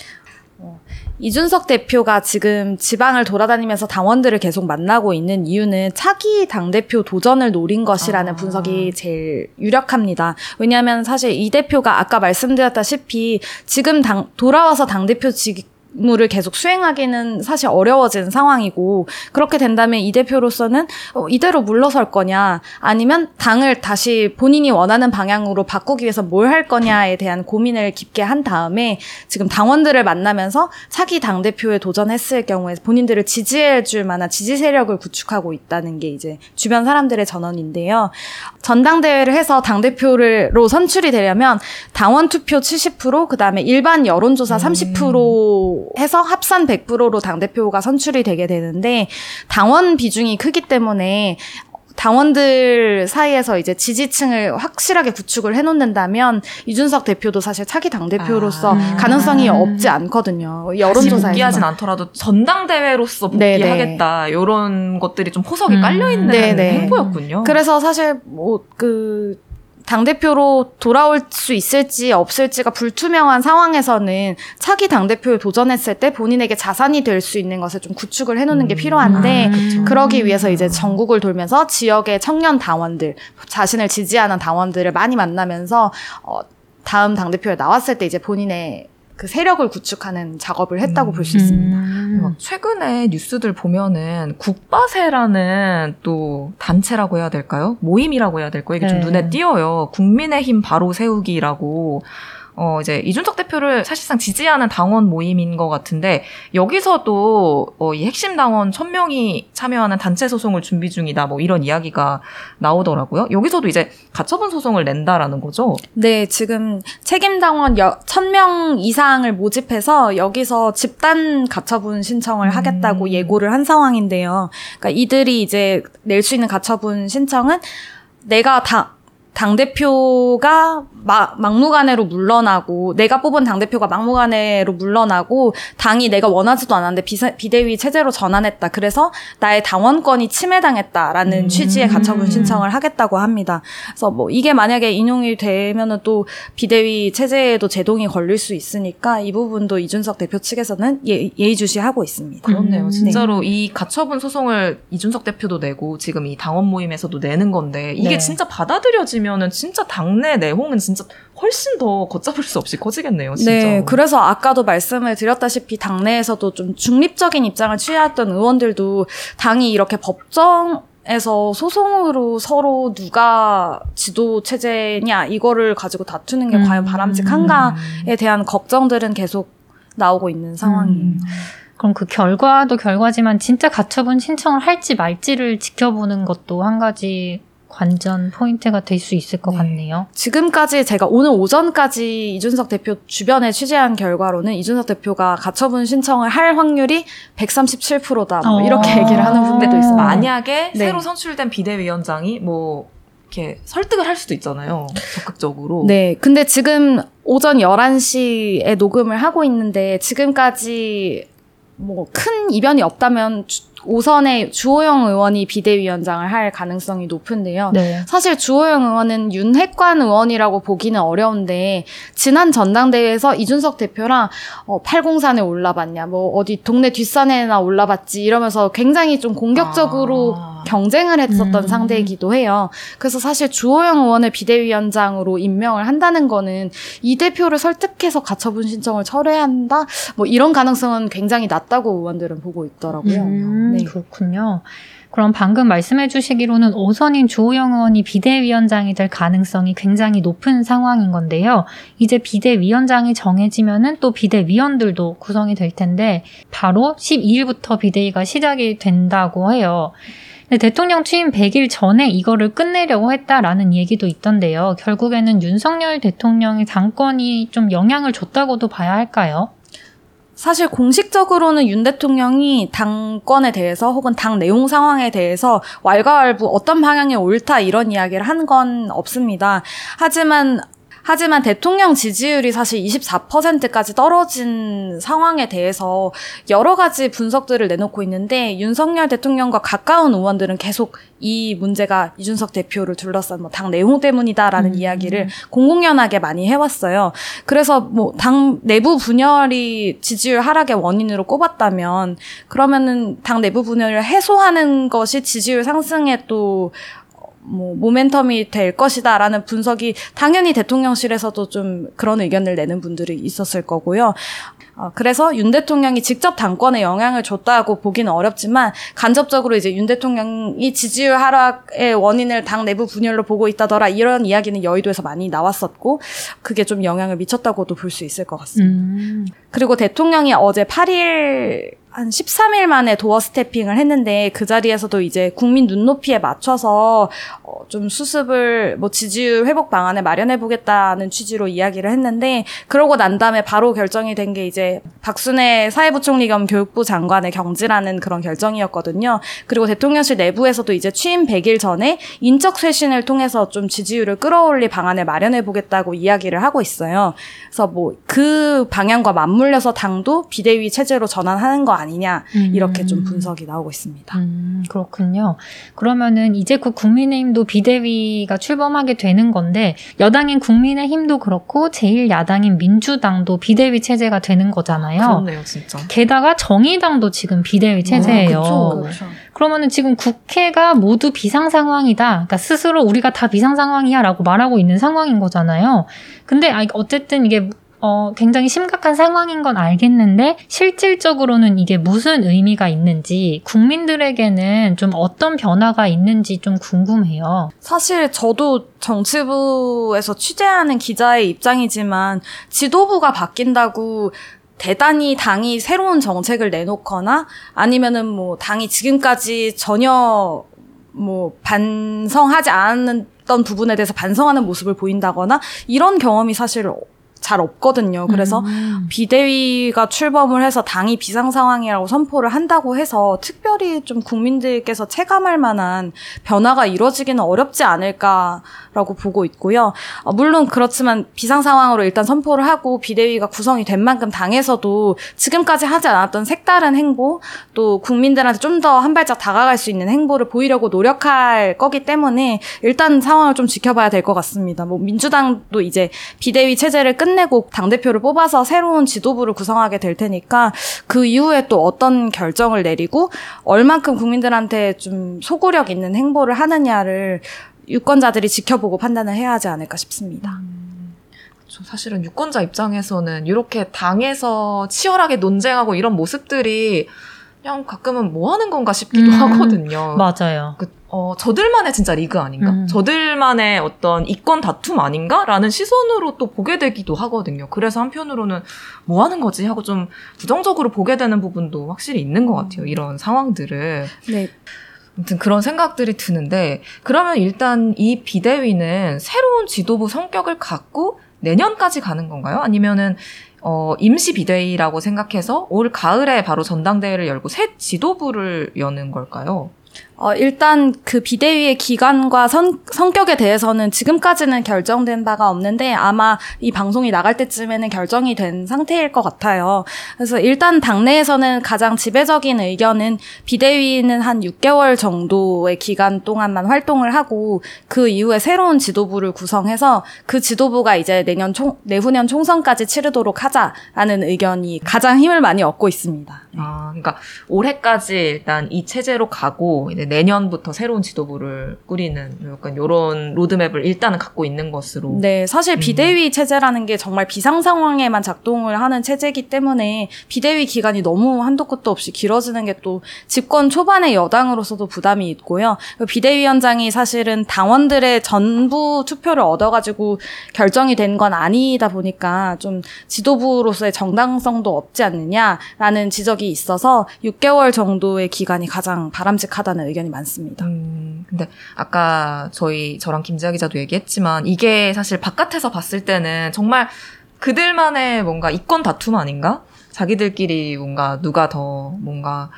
이준석 대표가 지금 지방을 돌아다니면서 당원들을 계속 만나고 있는 이유는 차기 당대표 도전을 노린 것이라는 분석이 제일 유력합니다. 왜냐하면 사실 이 대표가 아까 말씀드렸다시피 지금 돌아와서 당대표직 무를 계속 수행하기는 사실 어려워진 상황이고, 그렇게 된다면 이 대표로서는 이대로 물러설 거냐 아니면 당을 다시 본인이 원하는 방향으로 바꾸기 위해서 뭘 할 거냐에 대한 고민을 깊게 한 다음에 지금 당원들을 만나면서 차기 당대표에 도전했을 경우에 본인들을 지지해줄 만한 지지 세력을 구축하고 있다는 게 이제 주변 사람들의 전언인데요. 전당대회를 해서 당대표로 선출이 되려면 당원 투표 70%, 그 다음에 일반 여론조사 30% 해서 합산 100%로 당대표가 선출이 되게 되는데, 당원 비중이 크기 때문에 당원들 사이에서 이제 지지층을 확실하게 구축을 해놓는다면 이준석 대표도 사실 차기 당대표로서 가능성이 없지 않거든요. 여론조사에서. 복귀하진 않더라도 전당대회로서 복귀하겠다. 이런 것들이 좀 포석이 깔려있는 행보였군요. 그래서 사실 뭐 당대표로 돌아올 수 있을지 없을지가 불투명한 상황에서는 차기 당대표에 도전했을 때 본인에게 자산이 될 수 있는 것을 좀 구축을 해놓는 게 필요한데, 그러기 위해서 이제 전국을 돌면서 지역의 청년 당원들, 자신을 지지하는 당원들을 많이 만나면서 다음 당대표에 나왔을 때 이제 본인의 그 세력을 구축하는 작업을 했다고 볼 수 있습니다. 최근에 뉴스들 보면은 국바세라는 또 단체라고 해야 될까요? 모임이라고 해야 될까요? 이게 좀 눈에 띄어요. 국민의힘 바로 세우기라고. 이제 이준석 대표를 사실상 지지하는 당원 모임인 것 같은데, 여기서도 이 핵심 당원 1,000명이 참여하는 단체 소송을 준비 중이다, 뭐 이런 이야기가 나오더라고요. 여기서도 이제 가처분 소송을 낸다라는 거죠? 네, 지금 책임 당원 1,000명 이상을 모집해서 여기서 집단 가처분 신청을 하겠다고 예고를 한 상황인데요. 그러니까 이들이 이제 낼 수 있는 가처분 신청은 내가 당대표가 막무가내로 물러나고, 내가 뽑은 당대표가 막무가내로 물러나고 당이 내가 원하지도 않았는데 비대위 체제로 전환했다, 그래서 나의 당원권이 침해당했다라는 취지의 가처분 신청을 하겠다고 합니다. 그래서 뭐 이게 만약에 인용이 되면은 또 비대위 체제에도 제동이 걸릴 수 있으니까 이 부분도 이준석 대표 측에서는 예의주시하고 있습니다. 그렇네요. 진짜로 이 가처분 소송을 이준석 대표도 내고 지금 이 당원 모임에서도 내는 건데, 이게 진짜 받아들여지면 진짜 당내 내홍은 진짜 훨씬 더 걷잡을 수 없이 커지겠네요. 진짜. 네, 그래서 아까도 말씀을 드렸다시피 당내에서도 좀 중립적인 입장을 취해왔던 의원들도 당이 이렇게 법정에서 소송으로 서로 누가 지도 체제냐 이거를 가지고 다투는 게 과연 바람직한가에 대한 걱정들은 계속 나오고 있는 상황이에요. 그럼 그 결과도 결과지만 진짜 가처분 신청을 할지 말지를 지켜보는 것도 한 가지 관전 포인트가 될 수 있을 것 같네요. 지금까지 제가 오늘 오전까지 이준석 대표 주변에 취재한 결과로는 이준석 대표가 가처분 신청을 할 확률이 137%다. 뭐 이렇게 얘기를 하는 분들도 있어요. 만약에 새로 선출된 비대위원장이 뭐 이렇게 설득을 할 수도 있잖아요. 적극적으로. 네. 근데 지금 오전 11시에 녹음을 하고 있는데 지금까지 뭐 큰 이변이 없다면 오선에 주호영 의원이 비대위원장을 할 가능성이 높은데요. 사실 주호영 의원은 윤핵관 의원이라고 보기는 어려운데, 지난 전당대회에서 이준석 대표랑 팔공산에 올라봤냐, 뭐 어디 동네 뒷산에나 올라봤지 이러면서 굉장히 좀 공격적으로 경쟁을 했었던 상대이기도 해요. 그래서 사실 주호영 의원을 비대위원장으로 임명을 한다는 거는 이 대표를 설득해서 가처분 신청을 철회한다, 뭐 이런 가능성은 굉장히 낮다고 의원들은 보고 있더라고요. 그렇군요. 그럼 방금 말씀해 주시기로는 오선인 주호영 의원이 비대위원장이 될 가능성이 굉장히 높은 상황인 건데요. 이제 비대위원장이 정해지면은 또 비대위원들도 구성이 될 텐데, 바로 12일부터 비대위가 시작이 된다고 해요. 근데 대통령 취임 100일 전에 이거를 끝내려고 했다라는 얘기도 있던데요. 결국에는 윤석열 대통령의 당권이 좀 영향을 줬다고도 봐야 할까요? 사실 공식적으로는 윤 대통령이 당권에 대해서 혹은 당 내용 상황에 대해서 왈가왈부, 어떤 방향이 옳다 이런 이야기를 한 건 없습니다. 하지만 하지만 대통령 지지율이 사실 24%까지 떨어진 상황에 대해서 여러 가지 분석들을 내놓고 있는데 윤석열 대통령과 가까운 의원들은 계속 이 문제가 이준석 대표를 둘러싼 뭐 당 내용 때문이다라는 이야기를 공공연하게 많이 해왔어요. 그래서 뭐 당 내부 분열이 지지율 하락의 원인으로 꼽았다면 그러면은 당 내부 분열을 해소하는 것이 지지율 상승에 또 뭐 모멘텀이 될 것이다라는 분석이 당연히 대통령실에서도 좀 그런 의견을 내는 분들이 있었을 거고요. 그래서 윤 대통령이 직접 당권에 영향을 줬다고 보기는 어렵지만 간접적으로 이제 윤 대통령이 지지율 하락의 원인을 당 내부 분열로 보고 있다더라 이런 이야기는 여의도에서 많이 나왔었고 그게 좀 영향을 미쳤다고도 볼 수 있을 것 같습니다. 그리고 대통령이 어제 8일 한 13일 만에 도어 스태핑을 했는데 그 자리에서도 이제 국민 눈높이에 맞춰서 좀 수습을 뭐 지지율 회복 방안을 마련해보겠다는 취지로 이야기를 했는데 그러고 난 다음에 바로 결정이 된 게 이제 박순애 사회부총리 겸 교육부 장관의 경질하는 그런 결정이었거든요. 그리고 대통령실 내부에서도 이제 취임 100일 전에 인적 쇄신을 통해서 좀 지지율을 끌어올릴 방안을 마련해보겠다고 이야기를 하고 있어요. 그래서 뭐 그 방향과 맞물려서 당도 비대위 체제로 전환하는 거 아니냐 이렇게 좀 분석이 나오고 있습니다. 그렇군요. 그러면은 이제 곧 국민의힘도 비대위가 출범하게 되는 건데 여당인 국민의힘도 그렇고 제1야당인 민주당도 비대위 체제가 되는 거잖아요. 그렇네요, 진짜. 게다가 정의당도 지금 비대위 체제예요. 그렇죠. 그러면은 지금 국회가 모두 비상 상황이다. 그러니까 스스로 우리가 다 비상 상황이야라고 말하고 있는 상황인 거잖아요. 근데 어쨌든 이게 굉장히 심각한 상황인 건 알겠는데 실질적으로는 이게 무슨 의미가 있는지 국민들에게는 좀 어떤 변화가 있는지 좀 궁금해요. 사실 저도 정치부에서 취재하는 기자의 입장이지만 지도부가 바뀐다고 대단히 당이 새로운 정책을 내놓거나 아니면은 뭐 당이 지금까지 전혀 뭐 반성하지 않았던 부분에 대해서 반성하는 모습을 보인다거나 이런 경험이 사실 잘 없거든요. 그래서 비대위가 출범을 해서 당이 비상상황이라고 선포를 한다고 해서 특별히 좀 국민들께서 체감할 만한 변화가 이루어지기는 어렵지 않을까라고 보고 있고요. 물론 그렇지만 비상상황으로 일단 선포를 하고 비대위가 구성이 된 만큼 당에서도 지금까지 하지 않았던 색다른 행보 또 국민들한테 좀 더 한 발짝 다가갈 수 있는 행보를 보이려고 노력할 거기 때문에 일단 상황을 좀 지켜봐야 될 것 같습니다. 뭐 민주당도 이제 비대위 체제를 끝내고 당대표를 뽑아서 새로운 지도부를 구성하게 될 테니까 그 이후에 또 어떤 결정을 내리고 얼만큼 국민들한테 좀 소구력 있는 행보를 하느냐를 유권자들이 지켜보고 판단을 해야 하지 않을까 싶습니다. 사실은 유권자 입장에서는 이렇게 당에서 치열하게 논쟁하고 이런 모습들이 그냥 가끔은 뭐 하는 건가 싶기도 하거든요. 맞아요. 저들만의 진짜 리그 아닌가? 저들만의 어떤 이권 다툼 아닌가? 라는 시선으로 또 보게 되기도 하거든요. 그래서 한편으로는 뭐 하는 거지? 하고 좀 부정적으로 보게 되는 부분도 확실히 있는 것 같아요. 이런 상황들을. 네. 아무튼 그런 생각들이 드는데, 그러면 일단 이 비대위는 새로운 지도부 성격을 갖고 내년까지 가는 건가요? 아니면은 임시 비대위라고 생각해서 올 가을에 바로 전당대회를 열고 새 지도부를 여는 걸까요? 일단 그 비대위의 기간과 성격에 대해서는 지금까지는 결정된 바가 없는데 아마 이 방송이 나갈 때쯤에는 결정이 된 상태일 것 같아요. 그래서 일단 당내에서는 가장 지배적인 의견은 비대위는 한 6개월 정도의 기간 동안만 활동을 하고 그 이후에 새로운 지도부를 구성해서 그 지도부가 이제 내후년 총선까지 치르도록 하자라는 의견이 가장 힘을 많이 얻고 있습니다. 아, 그러니까 올해까지 일단 이 체제로 가고 이제 내년부터 새로운 지도부를 꾸리는 약간 이런 로드맵을 일단은 갖고 있는 것으로. 네, 사실 비대위 체제라는 게 정말 비상 상황에만 작동을 하는 체제이기 때문에 비대위 기간이 너무 한도 끝도 없이 길어지는 게 또 집권 초반의 여당으로서도 부담이 있고요. 비대위원장이 사실은 당원들의 전부 투표를 얻어가지고 결정이 된 건 아니다 보니까 좀 지도부로서의 정당성도 없지 않느냐라는 지적이 있어서 6개월 정도의 기간이 가장 바람직하다는 의견이 많습니다. 근데 아까 저랑 김지아 기자도 얘기했지만 이게 사실 바깥에서 봤을 때는 정말 그들만의 뭔가 이권 다툼 아닌가? 자기들끼리 뭔가 누가 더 뭔가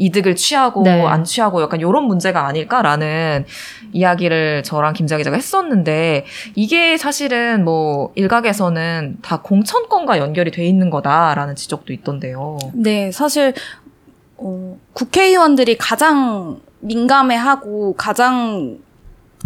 이득을 취하고 네. 안 취하고 약간 이런 문제가 아닐까라는 이야기를 저랑 김지아 기자가 했었는데, 이게 사실은 뭐 일각에서는 다 공천권과 연결이 돼 있는 거다라는 지적도 있던데요. 네, 사실 국회의원들이 가장 민감해하고 가장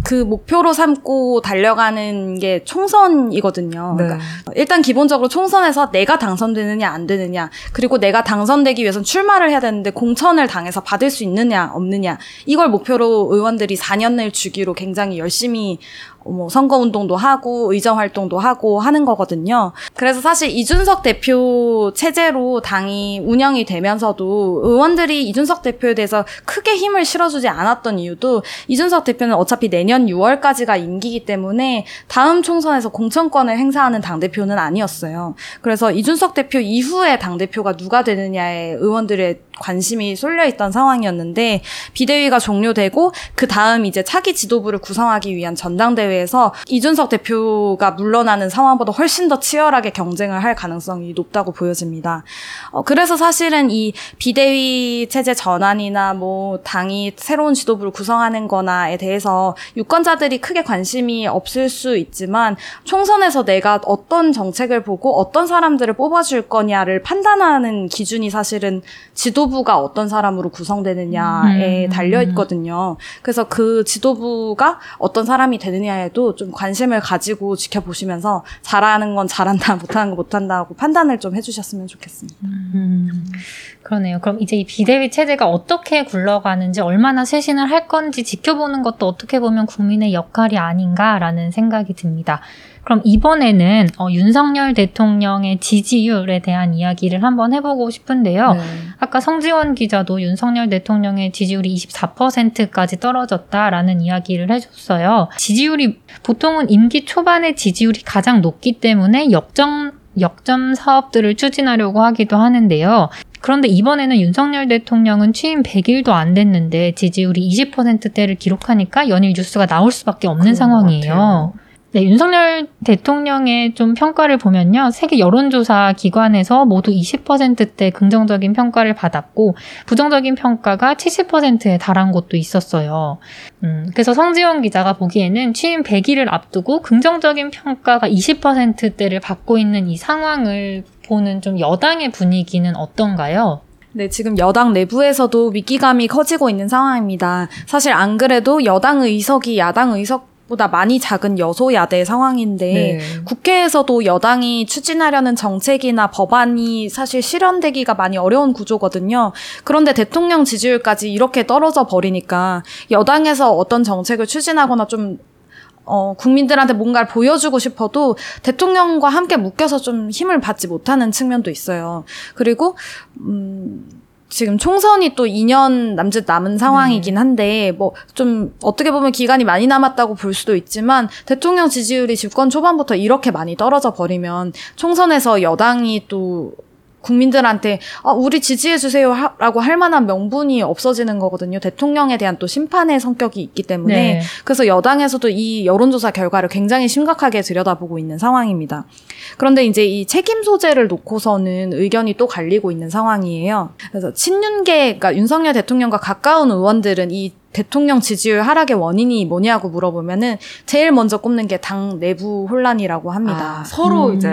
그 목표로 삼고 달려가는 게 총선이거든요. 네. 그러니까 일단 기본적으로 총선에서 내가 당선되느냐 안 되느냐, 그리고 내가 당선되기 위해서는 출마를 해야 되는데 공천을 당해서 받을 수 있느냐 없느냐, 이걸 목표로 의원들이 4년을 주기로 굉장히 열심히 뭐 선거운동도 하고 의정활동도 하고 하는 거거든요. 그래서 사실 이준석 대표 체제로 당이 운영이 되면서도 의원들이 이준석 대표에 대해서 크게 힘을 실어주지 않았던 이유도, 이준석 대표는 어차피 내년 6월까지가 임기이기 때문에 다음 총선에서 공천권을 행사하는 당대표는 아니었어요. 그래서 이준석 대표 이후에 당대표가 누가 되느냐에 의원들의 관심이 쏠려있던 상황이었는데, 비대위가 종료되고 그 다음 이제 차기 지도부를 구성하기 위한 전당대회에서 이준석 대표가 물러나는 상황보다 훨씬 더 치열하게 경쟁을 할 가능성이 높다고 보여집니다. 그래서 사실은 이 비대위 체제 전환이나 뭐 당이 새로운 지도부를 구성하는 거나에 대해서 유권자들이 크게 관심이 없을 수 있지만, 총선에서 내가 어떤 정책을 보고 어떤 사람들을 뽑아줄 거냐를 판단하는 기준이 사실은 지도부가 어떤 사람으로 구성되느냐에 달려있거든요. 그래서 그 지도부가 어떤 사람이 되느냐에도 좀 관심을 가지고 지켜보시면서 잘하는 건 잘한다, 못하는 건 못한다고 판단을 좀 해주셨으면 좋겠습니다. 그러네요. 그럼 이제 이 비대위 체제가 어떻게 굴러가는지, 얼마나 쇄신을 할 건지 지켜보는 것도 어떻게 보면 국민의 역할이 아닌가라는 생각이 듭니다. 그럼 이번에는 윤석열 대통령의 지지율에 대한 이야기를 한번 해보고 싶은데요. 네. 아까 성지원 기자도 윤석열 대통령의 지지율이 24%까지 떨어졌다라는 이야기를 해줬어요. 지지율이 보통은 임기 초반에 지지율이 가장 높기 때문에 역점 사업들을 추진하려고 하기도 하는데요. 그런데 이번에는 윤석열 대통령은 취임 100일도 안 됐는데 지지율이 20%대를 기록하니까 연일 뉴스가 나올 수밖에 없는 상황이에요. 네, 윤석열 대통령의 좀 평가를 보면요. 세계 여론조사 기관에서 모두 20%대 긍정적인 평가를 받았고, 부정적인 평가가 70%에 달한 곳도 있었어요. 그래서 성지원 기자가 보기에는 취임 100일을 앞두고 긍정적인 평가가 20%대를 받고 있는 이 상황을 보는 좀 여당의 분위기는 어떤가요? 네, 지금 여당 내부에서도 위기감이 커지고 있는 상황입니다. 사실 안 그래도 여당 의석이 야당 의석 보다 많이 작은 여소야대 상황인데, 네. 국회에서도 여당이 추진하려는 정책이나 법안이 사실 실현되기가 많이 어려운 구조거든요. 그런데 대통령 지지율까지 이렇게 떨어져 버리니까 여당에서 어떤 정책을 추진하거나 좀 국민들한테 뭔가를 보여주고 싶어도 대통령과 함께 묶여서 좀 힘을 받지 못하는 측면도 있어요. 그리고 지금 총선이 또 2년 남짓 남은 상황이긴 한데, 뭐 좀 어떻게 보면 기간이 많이 남았다고 볼 수도 있지만, 대통령 지지율이 집권 초반부터 이렇게 많이 떨어져 버리면 총선에서 여당이 또 국민들한테 우리 지지해주세요 라고 할 만한 명분이 없어지는 거거든요. 대통령에 대한 또 심판의 성격이 있기 때문에. 네. 그래서 여당에서도 이 여론조사 결과를 굉장히 심각하게 들여다보고 있는 상황입니다. 그런데 이제 이 책임 소재를 놓고서는 의견이 또 갈리고 있는 상황이에요. 그래서 친윤계, 그러니까 윤석열 대통령과 가까운 의원들은 이 대통령 지지율 하락의 원인이 뭐냐고 물어보면은 제일 먼저 꼽는 게 당 내부 혼란이라고 합니다. 서로 이제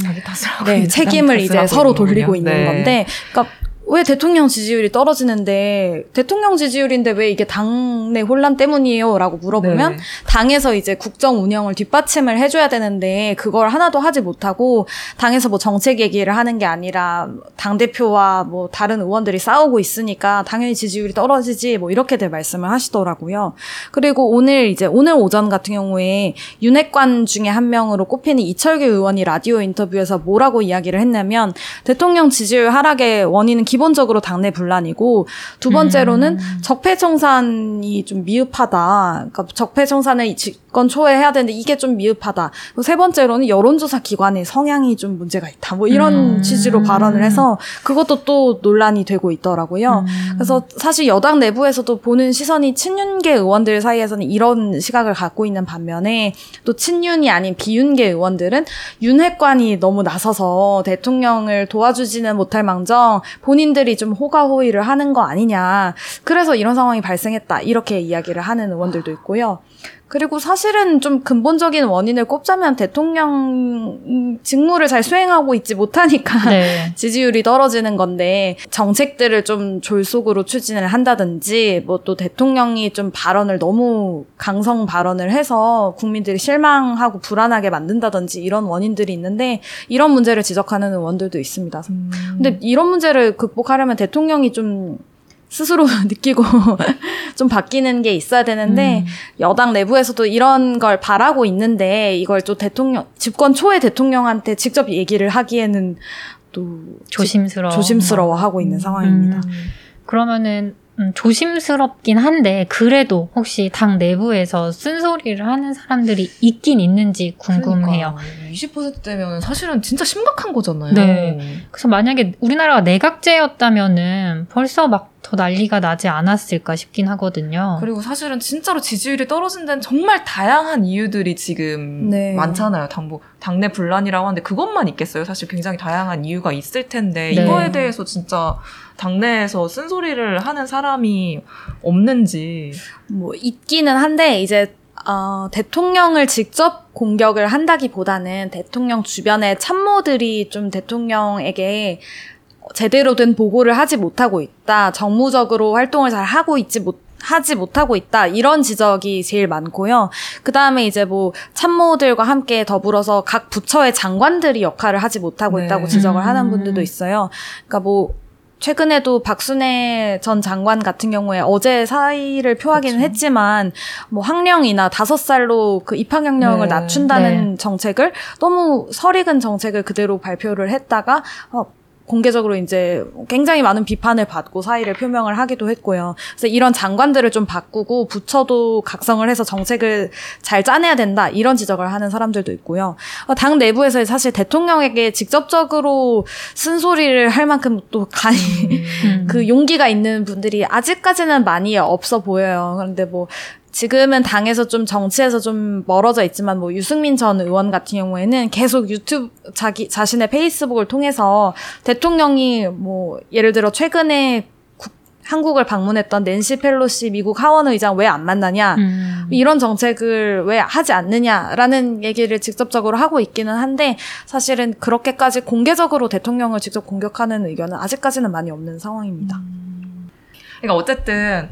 자기 탓을 하고, 네, 책임을 이제 서로 돌리고 있는 건데, 그러니까 왜 대통령 지지율이 떨어지는데, 대통령 지지율인데 왜 이게 당내 혼란 때문이에요? 라고 물어보면, 네. 당에서 이제 국정 운영을 뒷받침을 해줘야 되는데 그걸 하나도 하지 못하고, 당에서 뭐 정책 얘기를 하는 게 아니라 당대표와 뭐 다른 의원들이 싸우고 있으니까 당연히 지지율이 떨어지지, 뭐 이렇게들 말씀을 하시더라고요. 그리고 오늘 오전 같은 경우에 윤핵관 중에 한 명으로 꼽히는 이철규 의원이 라디오 인터뷰에서 뭐라고 이야기를 했냐면, 대통령 지지율 하락의 원인은 기본적으로 당내 분란이고, 두 번째로는 적폐청산이 좀 미흡하다. 그러니까 적폐청산을 집권 초에 해야 되는데 이게 좀 미흡하다. 세 번째로는 여론조사 기관의 성향이 좀 문제가 있다. 뭐 이런 취지로 발언을 해서 그것도 또 논란이 되고 있더라고요. 그래서 사실 여당 내부에서도 보는 시선이, 친윤계 의원들 사이에서는 이런 시각을 갖고 있는 반면에, 또 친윤이 아닌 비윤계 의원들은 윤핵관이 너무 나서서 대통령을 도와주지는 못할 망정 본인 국민들이 좀 호가호위를 하는 거 아니냐, 그래서 이런 상황이 발생했다, 이렇게 이야기를 하는 의원들도 있고요. 그리고 사실은 좀 근본적인 원인을 꼽자면 대통령 직무를 잘 수행하고 있지 못하니까 네. 지지율이 떨어지는 건데, 정책들을 좀 졸속으로 추진을 한다든지, 뭐 또 대통령이 좀 발언을 너무 강성 발언을 해서 국민들이 실망하고 불안하게 만든다든지, 이런 원인들이 있는데 이런 문제를 지적하는 의원들도 있습니다. 근데 이런 문제를 극복하려면 대통령이 좀 스스로 느끼고 좀 바뀌는 게 있어야 되는데 여당 내부에서도 이런 걸 바라고 있는데 이걸 또 대통령, 집권 초에 대통령한테 직접 얘기를 하기에는 또 조심스러워하고 있는 상황입니다. 그러면은 조심스럽긴 한데 그래도 혹시 당 내부에서 쓴소리를 하는 사람들이 있긴 있는지 궁금해요. 그러니까 20%대면 사실은 진짜 심각한 거잖아요. 네. 그래서 만약에 우리나라가 내각제였다면은 벌써 막 더 난리가 나지 않았을까 싶긴 하거든요. 그리고 사실은 진짜로 지지율이 떨어진 데는 정말 다양한 이유들이 지금 네. 많잖아요. 당내 분란이라고 하는데 그것만 있겠어요? 사실 굉장히 다양한 이유가 있을 텐데 네. 이거에 대해서 진짜 당내에서 쓴소리를 하는 사람이 없는지. 뭐 있기는 한데 이제 대통령을 직접 공격을 한다기보다는 대통령 주변의 참모들이 좀 대통령에게 제대로 된 보고를 하지 못하고 있다, 정무적으로 활동을 잘 하지 못하고 있다, 이런 지적이 제일 많고요. 그 다음에 이제 뭐 참모들과 함께 더불어서 각 부처의 장관들이 역할을 하지 못하고 네. 있다고 지적을 하는 분들도 있어요. 그러니까 뭐 최근에도 박순애 전 장관 같은 경우에 어제 사의를 표하기는 그렇죠. 했지만 뭐 학령이나 5살로 그 입학연령을 네. 낮춘다는 네. 정책을 너무 설익은 정책을 그대로 발표를 했다가 공개적으로 이제 굉장히 많은 비판을 받고 사의를 표명을 하기도 했고요. 그래서 이런 장관들을 좀 바꾸고 부처도 각성을 해서 정책을 잘 짜내야 된다, 이런 지적을 하는 사람들도 있고요. 당 내부에서 사실 대통령에게 직접적으로 쓴소리를 할 만큼 또 간이 그 용기가 있는 분들이 아직까지는 많이 없어 보여요. 그런데 뭐 지금은 당에서 좀 정치에서 좀 멀어져 있지만 뭐 유승민 전 의원 같은 경우에는 계속 유튜브 자신의 페이스북을 통해서 대통령이 뭐 예를 들어 최근에 한국을 방문했던 낸시 펠로시 미국 하원의장 왜 안 만나냐, 이런 정책을 왜 하지 않느냐라는 얘기를 직접적으로 하고 있기는 한데 사실은 그렇게까지 공개적으로 대통령을 직접 공격하는 의견은 아직까지는 많이 없는 상황입니다. 그러니까 어쨌든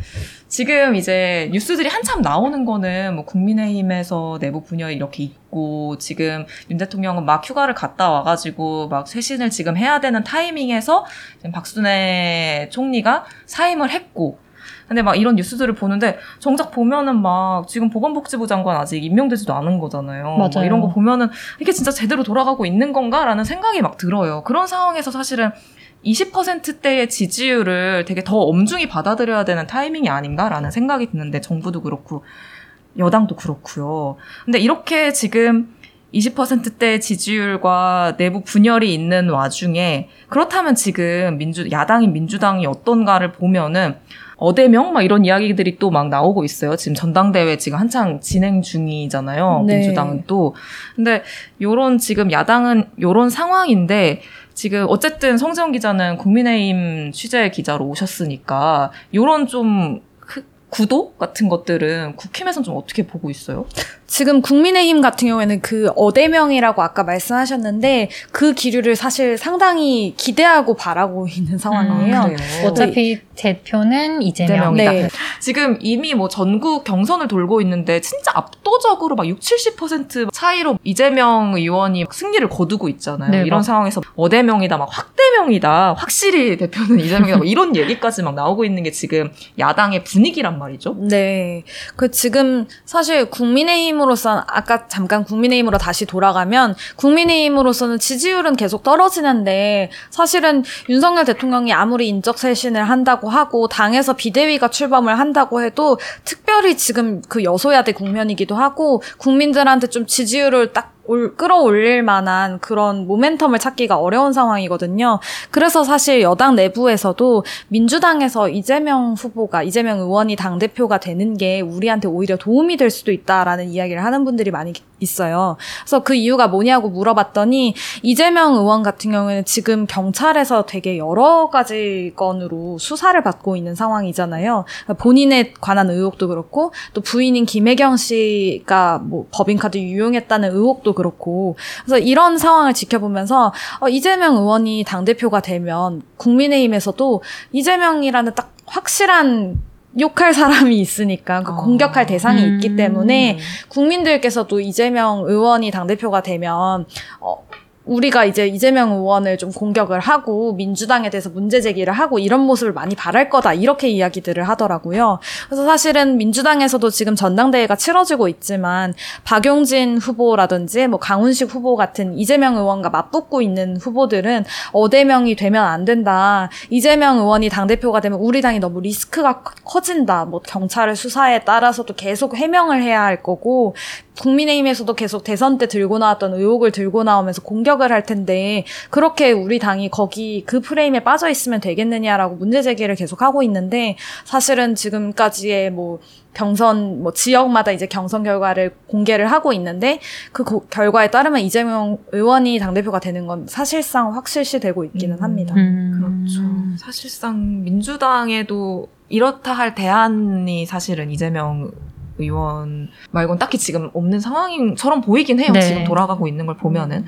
지금 이제 뉴스들이 한참 나오는 거는 뭐 국민의힘에서 내부 분열이 이렇게 있고 지금 윤 대통령은 막 휴가를 갔다 와가지고 막 쇄신을 지금 해야 되는 타이밍에서 지금 박순애 총리가 사임을 했고, 근데 막 이런 뉴스들을 보는데 정작 보면은 막 지금 보건복지부 장관 아직 임명되지도 않은 거잖아요. 맞아요. 이런 거 보면은 이게 진짜 제대로 돌아가고 있는 건가라는 생각이 막 들어요. 그런 상황에서 사실은 20%대의 지지율을 되게 더 엄중히 받아들여야 되는 타이밍이 아닌가라는 생각이 드는데, 정부도 그렇고 여당도 그렇고요. 근데 이렇게 지금 20%대 지지율과 내부 분열이 있는 와중에 그렇다면 지금 야당인 민주당이 어떤가를 보면은 어대명 막 이런 이야기들이 또 막 나오고 있어요. 지금 전당대회 지금 한창 진행 중이잖아요. 네. 민주당은 또. 근데 요런 지금 야당은 요런 상황인데 지금 어쨌든 성지원 기자는 국민의힘 취재 기자로 오셨으니까 요런 좀 구도 같은 것들은 국힘에서는 좀 어떻게 보고 있어요? 지금 국민의힘 같은 경우에는 그 어대명이라고 아까 말씀하셨는데 그 기류를 사실 상당히 기대하고 바라고 있는 상황이에요. 어차피 대표는 이재명이다. 네. 지금 이미 뭐 전국 경선을 돌고 있는데 진짜 압도적으로 막 60, 70% 차이로 이재명 의원이 승리를 거두고 있잖아요. 네, 이런 상황에서 어대명이다, 막 확대명이다, 확실히 대표는 이재명이다, 막 이런 얘기까지 막 나오고 있는 게 지금 야당의 분위기란 말이죠. 네. 그 지금 사실 국민의힘으로서는 아까 잠깐 국민의힘으로 다시 돌아가면 국민의힘으로서는 지지율은 계속 떨어지는데 사실은 윤석열 대통령이 아무리 인적쇄신을 한다고 하고 당에서 비대위가 출범을 한다고 해도 특별히 지금 그 여소야대 국면이기도 하고 국민들한테 좀 지지율을 딱 끌어올릴 만한 그런 모멘텀을 찾기가 어려운 상황이거든요. 그래서 사실 여당 내부에서도 민주당에서 이재명 의원이 당대표가 되는 게 우리한테 오히려 도움이 될 수도 있다라는 이야기를 하는 분들이 많이 있어요. 그래서 그 이유가 뭐냐고 물어봤더니 이재명 의원 같은 경우에는 지금 경찰에서 되게 여러 가지 건으로 수사를 받고 있는 상황이잖아요. 본인에 관한 의혹도 그렇고 또 부인인 김혜경 씨가 뭐 법인카드 유용했다는 의혹도 그렇고, 그래서 이런 상황을 지켜보면서 이재명 의원이 당대표가 되면 국민의힘에서도 이재명이라는 딱 확실한 욕할 사람이 있으니까 그 공격할 대상이 있기 때문에 국민들께서도 이재명 의원이 당대표가 되면 우리가 이제 이재명 의원을 좀 공격을 하고 민주당에 대해서 문제 제기를 하고 이런 모습을 많이 바랄 거다, 이렇게 이야기들을 하더라고요. 그래서 사실은 민주당에서도 지금 전당대회가 치러지고 있지만 박용진 후보라든지 뭐 강훈식 후보 같은 이재명 의원과 맞붙고 있는 후보들은 어대명이 되면 안 된다, 이재명 의원이 당대표가 되면 우리 당이 너무 리스크가 커진다, 뭐 경찰의 수사에 따라서도 계속 해명을 해야 할 거고 국민의힘에서도 계속 대선 때 들고 나왔던 의혹을 들고 나오면서 공격을 할 텐데 그렇게 우리 당이 거기 그 프레임에 빠져 있으면 되겠느냐라고 문제 제기를 계속하고 있는데, 사실은 지금까지의 뭐 경선 뭐 지역마다 이제 경선 결과를 공개를 하고 있는데 그 결과에 따르면 이재명 의원이 당대표가 되는 건 사실상 확실시 되고 있기는 합니다. 그렇죠. 사실상 민주당에도 이렇다 할 대안이 사실은 이재명 의원 말고는 딱히 지금 없는 상황처럼 보이긴 해요. 네. 지금 돌아가고 있는 걸 보면은.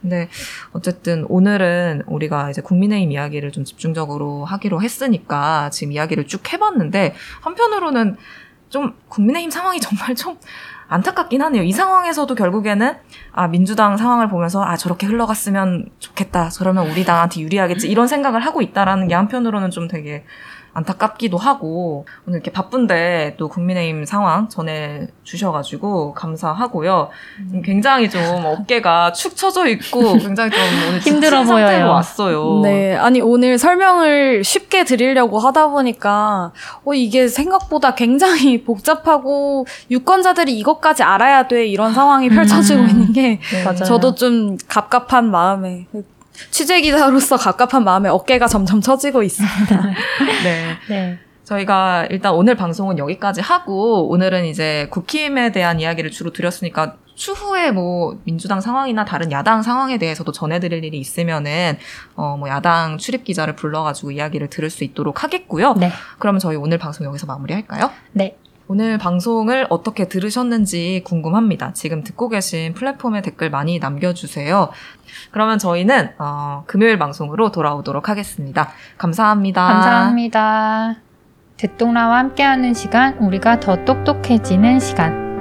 근데 어쨌든 오늘은 우리가 이제 국민의힘 이야기를 좀 집중적으로 하기로 했으니까 지금 이야기를 쭉 해봤는데, 한편으로는 좀 국민의힘 상황이 정말 좀 안타깝긴 하네요. 이 상황에서도 결국에는 민주당 상황을 보면서 저렇게 흘러갔으면 좋겠다, 저러면 우리 당한테 유리하겠지, 이런 생각을 하고 있다라는 게 한편으로는 좀 되게 안타깝기도 하고, 오늘 이렇게 바쁜데 또 국민의힘 상황 전해주셔가지고 감사하고요. 굉장히 좀 어깨가 축 처져 있고 굉장히 좀 오늘 힘들어 보여요. 왔어요. 네, 아니 오늘 설명을 쉽게 드리려고 하다 보니까 이게 생각보다 굉장히 복잡하고 유권자들이 이것까지 알아야 돼, 이런 상황이 펼쳐지고 있는 게 네, 저도 좀 갑갑한 마음에, 취재기자로서 갑갑한 마음에 어깨가 점점 처지고 있습니다. 네. 네. 저희가 일단 오늘 방송은 여기까지 하고, 오늘은 이제 국힘에 대한 이야기를 주로 드렸으니까 추후에 뭐 민주당 상황이나 다른 야당 상황에 대해서도 전해드릴 일이 있으면은 뭐 야당 출입 기자를 불러가지고 이야기를 들을 수 있도록 하겠고요. 네. 그러면 저희 오늘 방송 여기서 마무리할까요? 네. 오늘 방송을 어떻게 들으셨는지 궁금합니다. 지금 듣고 계신 플랫폼에 댓글 많이 남겨주세요. 그러면 저희는 금요일 방송으로 돌아오도록 하겠습니다. 감사합니다. 감사합니다. 듣똑나와 함께하는 시간, 우리가 더 똑똑해지는 시간.